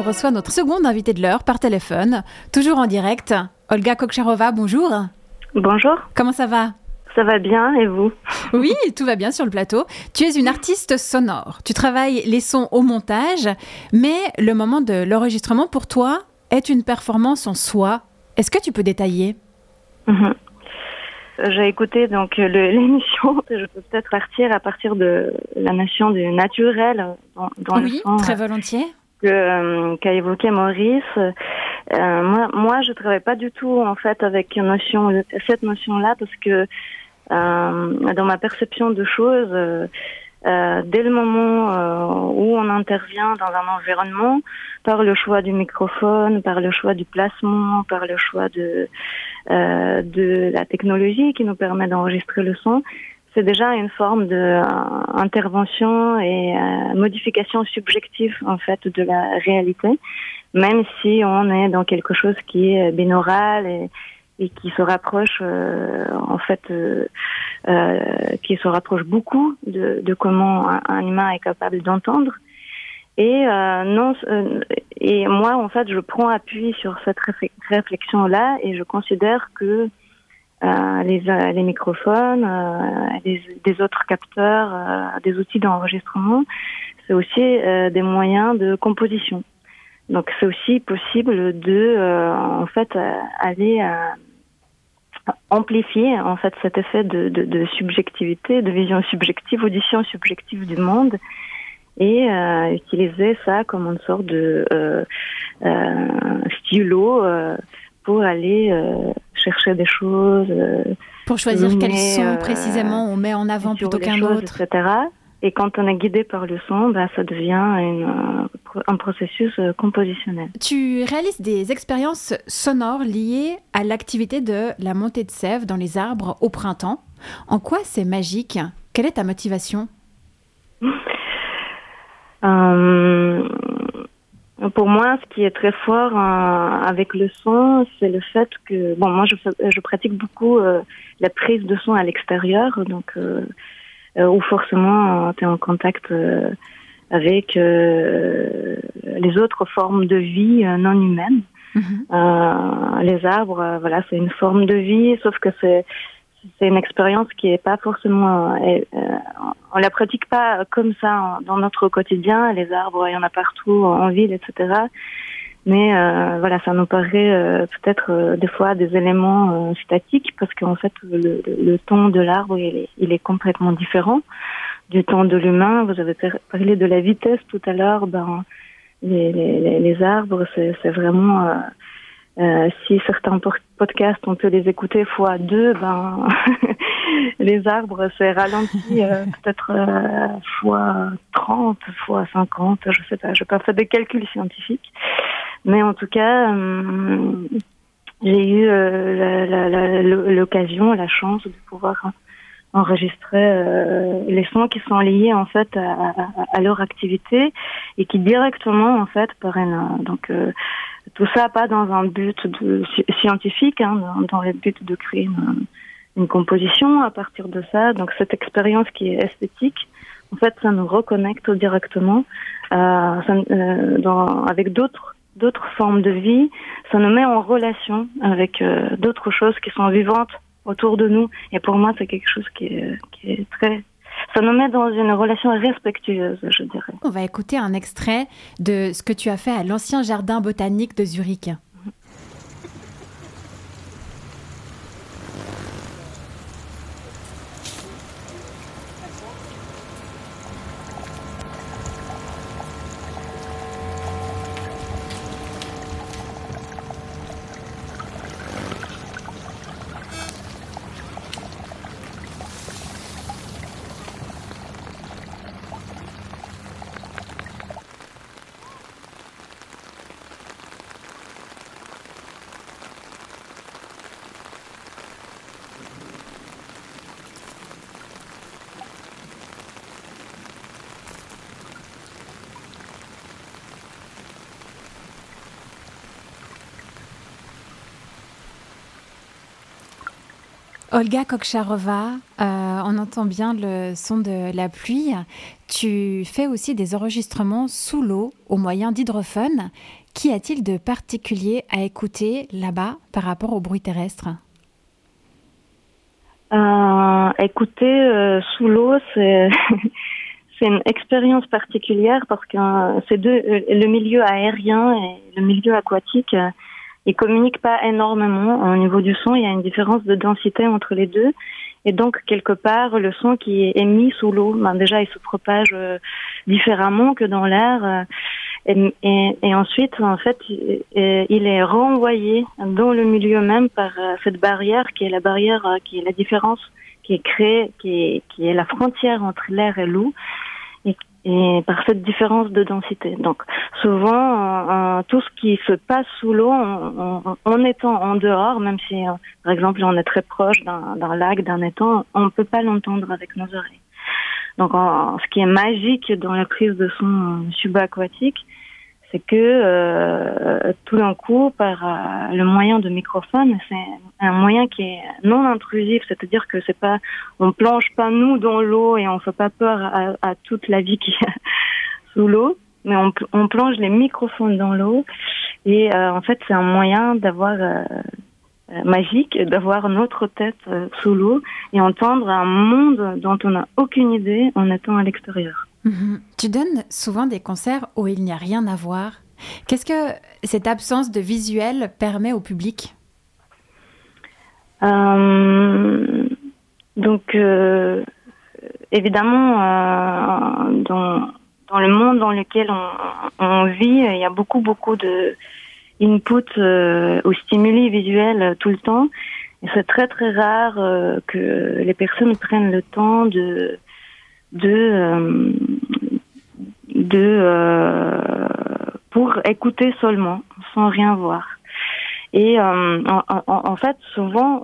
on reçoit notre seconde invitée de l'heure par téléphone, toujours en direct. Olga Koksharova, bonjour. Bonjour. Comment ça va ? Ça va bien, et vous ? Oui, tout va bien sur le plateau. Tu es une artiste sonore. Tu travailles les sons au montage, mais le moment de l'enregistrement pour toi est une performance en soi. Est-ce que tu peux détailler ? J'ai écouté donc l'émission. Je peux peut-être partir à partir de la notion du naturel dans oui, le son, très volontiers. Qu'a évoqué Maurice. Moi, je travaille pas du tout en fait avec cette notion-là parce que dans ma perception de choses, dès le moment où on intervient dans un environnement, par le choix du microphone, par le choix du placement, par le choix de la technologie qui nous permet d'enregistrer le son, c'est déjà une forme d'intervention et modification subjective en fait de la réalité, même si on est dans quelque chose qui est binaural et qui se rapproche qui se rapproche beaucoup de comment un humain est capable d'entendre. Et moi en fait je prends appui sur cette réflexion là et je considère que les microphones, des autres capteurs, des outils d'enregistrement, c'est aussi des moyens de composition. Donc c'est aussi possible de en fait aller amplifier en fait cet effet de subjectivité, de vision subjective, audition subjective du monde et utiliser ça comme une sorte de stylo pour aller chercher des choses, pour choisir quels sons précisément on met en avant plutôt qu'un autre, etc. Et quand on est guidé par le son, ça devient un processus compositionnel. Tu réalises des expériences sonores liées à l'activité de la montée de sève dans les arbres au printemps. En quoi c'est magique ? Quelle est ta motivation ? Pour moi, ce qui est très fort avec le son, c'est le fait que... Bon, moi, je pratique beaucoup la prise de son à l'extérieur, donc où forcément, tu es en contact avec les autres formes de vie non humaines. Mm-hmm. Les arbres, voilà, c'est une forme de vie, sauf que c'est une expérience qui est pas forcément... on la pratique pas comme ça dans notre quotidien. Les arbres, il y en a partout, en ville, etc. Mais voilà, ça nous paraît peut-être des fois des éléments statiques parce qu'en fait, le ton de l'arbre, il est complètement différent du ton de l'humain. Vous avez parlé de la vitesse tout à l'heure. Les arbres, c'est vraiment... si certains podcasts, on peut les écouter x2, les arbres, c'est ralenti peut-être x30, x50, je sais pas, je n'ai pas fait de calcul scientifique. Mais en tout cas, j'ai eu l'occasion, la chance de pouvoir enregistrer les sons qui sont liés en fait à leur activité et qui directement en fait par une donc tout ça pas dans un but scientifique dans le but de créer une composition à partir de ça. Donc cette expérience qui est esthétique en fait ça nous reconnecte directement avec d'autres formes de vie, ça nous met en relation avec d'autres choses qui sont vivantes autour de nous. Et pour moi, c'est quelque chose qui est très... Ça nous met dans une relation respectueuse, je dirais. On va écouter un extrait de ce que tu as fait à l'ancien jardin botanique de Zurich. Olga Koksharova, on entend bien le son de la pluie. Tu fais aussi des enregistrements sous l'eau au moyen d'hydrophones. Qu'y a-t-il de particulier à écouter là-bas par rapport au bruit terrestre ? Écouter sous l'eau, c'est une expérience particulière parce que le milieu aérien et le milieu aquatique, ils communiquent pas énormément au niveau du son. Il y a une différence de densité entre les deux. Et donc, quelque part, le son qui est émis sous l'eau, déjà, il se propage différemment que dans l'air. Et ensuite, en fait, il est renvoyé dans le milieu même par cette barrière qui est la barrière, qui est la différence qui est créée, qui est la frontière entre l'air et l'eau. Et par cette différence de densité. Donc, souvent, tout ce qui se passe sous l'eau, en étant en dehors, même si, par exemple, on est très proche d'un lac, d'un étang, on ne peut pas l'entendre avec nos oreilles. Donc, ce qui est magique dans la prise de son subaquatique, c'est que tout d'un coup, par le moyen de microphone, c'est un moyen qui est non intrusif, c'est-à-dire que c'est pas, on plonge pas nous dans l'eau et on fait pas peur à toute la vie qui est sous l'eau, mais on plonge les microphones dans l'eau et en fait c'est un moyen d'avoir magique, d'avoir notre tête sous l'eau et entendre un monde dont on n'a aucune idée en étant à l'extérieur. Mmh. Tu donnes souvent des concerts où il n'y a rien à voir. Qu'est-ce que cette absence de visuel permet au public ? Donc, évidemment, dans le monde dans lequel on vit, il y a beaucoup de inputs ou stimuli visuels tout le temps. Et c'est très rare que les personnes prennent le temps pour écouter seulement, sans rien voir. Et en fait, souvent,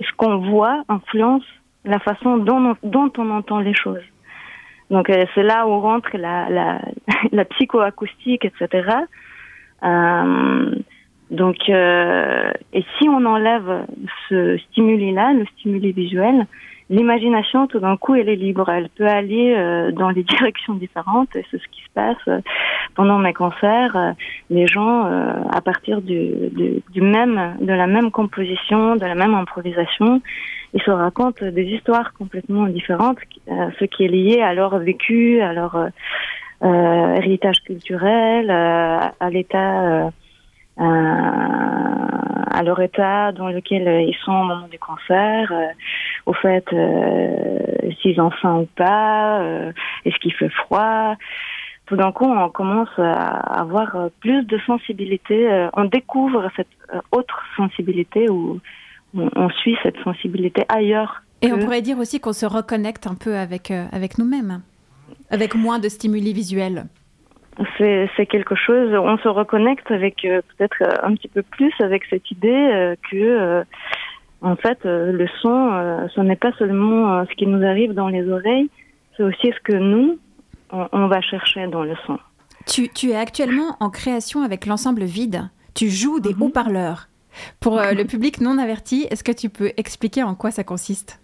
ce qu'on voit influence la façon dont on entend les choses. Donc, c'est là où rentre la psychoacoustique, etc. Donc, et si on enlève ce stimuli-là, le stimuli visuel, l'imagination, tout d'un coup, elle est libre. Elle peut aller dans des directions différentes. Et c'est ce qui se passe pendant mes concerts. Les gens, à partir de la même composition, de la même improvisation, ils se racontent des histoires complètement différentes, ce qui est lié à leur vécu, à leur héritage culturel, à l'état... à leur état dans lequel ils sont au moment du concert, au fait s'ils ont faim ou pas, est-ce qu'il fait froid. Tout d'un coup, on commence à avoir plus de sensibilité, on découvre cette autre sensibilité où on suit cette sensibilité ailleurs. Et on pourrait dire aussi qu'on se reconnecte un peu avec nous-mêmes, avec moins de stimuli visuels. C'est quelque chose, on se reconnecte avec peut-être un petit peu plus avec cette idée que le son, ce n'est pas seulement ce qui nous arrive dans les oreilles, c'est aussi ce que nous, on va chercher dans le son. Tu es actuellement en création avec l'ensemble vide, tu joues des haut-parleurs. Pour le public non averti, est-ce que tu peux expliquer en quoi ça consiste ?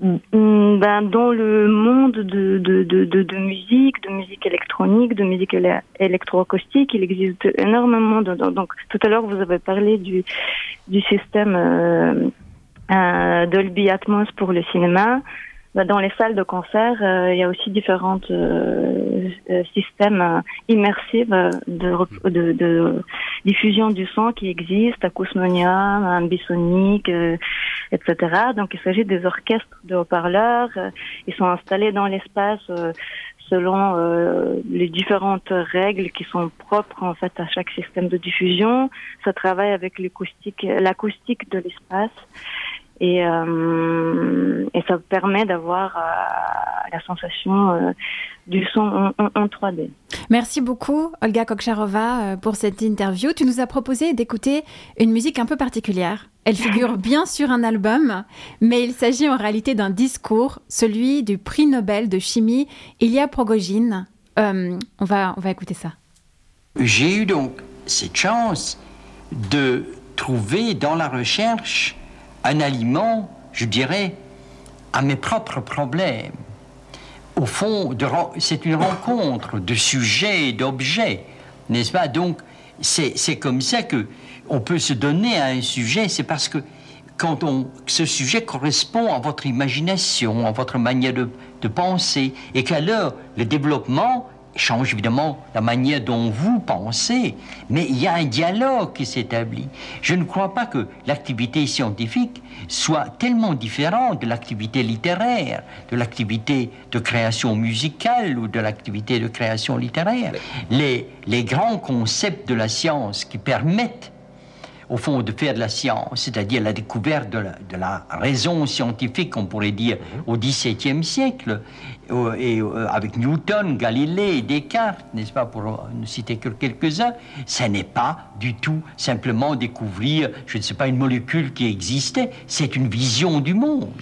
Dans le monde de musique, de musique électronique, de musique électroacoustique, il existe énormément. Donc, tout à l'heure, vous avez parlé du système Dolby Atmos pour le cinéma. Dans les salles de concert, il y a aussi différents systèmes immersifs de diffusion du son qui existent, Acousmonia, Ambisonique, etc. Donc, il s'agit des orchestres de haut-parleurs. Ils sont installés dans l'espace selon les différentes règles qui sont propres en fait à chaque système de diffusion. Ça travaille avec l'acoustique de l'espace. Et ça permet d'avoir la sensation du son en 3D. Merci beaucoup, Olga Koksharova, pour cette interview. Tu nous as proposé d'écouter une musique un peu particulière. Elle figure bien sur un album, mais il s'agit en réalité d'un discours, celui du prix Nobel de chimie Ilya Prigogine. On va écouter ça. J'ai eu donc cette chance de trouver dans la recherche un aliment, je dirais, à mes propres problèmes. Au fond, c'est une rencontre de sujets et d'objets, n'est-ce pas? Donc, c'est comme ça qu'on peut se donner à un sujet, c'est parce que quand ce sujet correspond à votre imagination, à votre manière de penser, et qu'alors le développement change évidemment la manière dont vous pensez, mais il y a un dialogue qui s'établit. Je ne crois pas que l'activité scientifique soit tellement différente de l'activité littéraire, de l'activité de création musicale ou de l'activité de création littéraire. Les grands concepts de la science qui permettent au fond de faire de la science, c'est-à-dire la découverte de la raison scientifique, on pourrait dire, au XVIIe siècle, et avec Newton, Galilée, Descartes, n'est-ce pas, pour ne citer que quelques-uns, ça n'est pas du tout simplement découvrir, je ne sais pas, une molécule qui existait, c'est une vision du monde.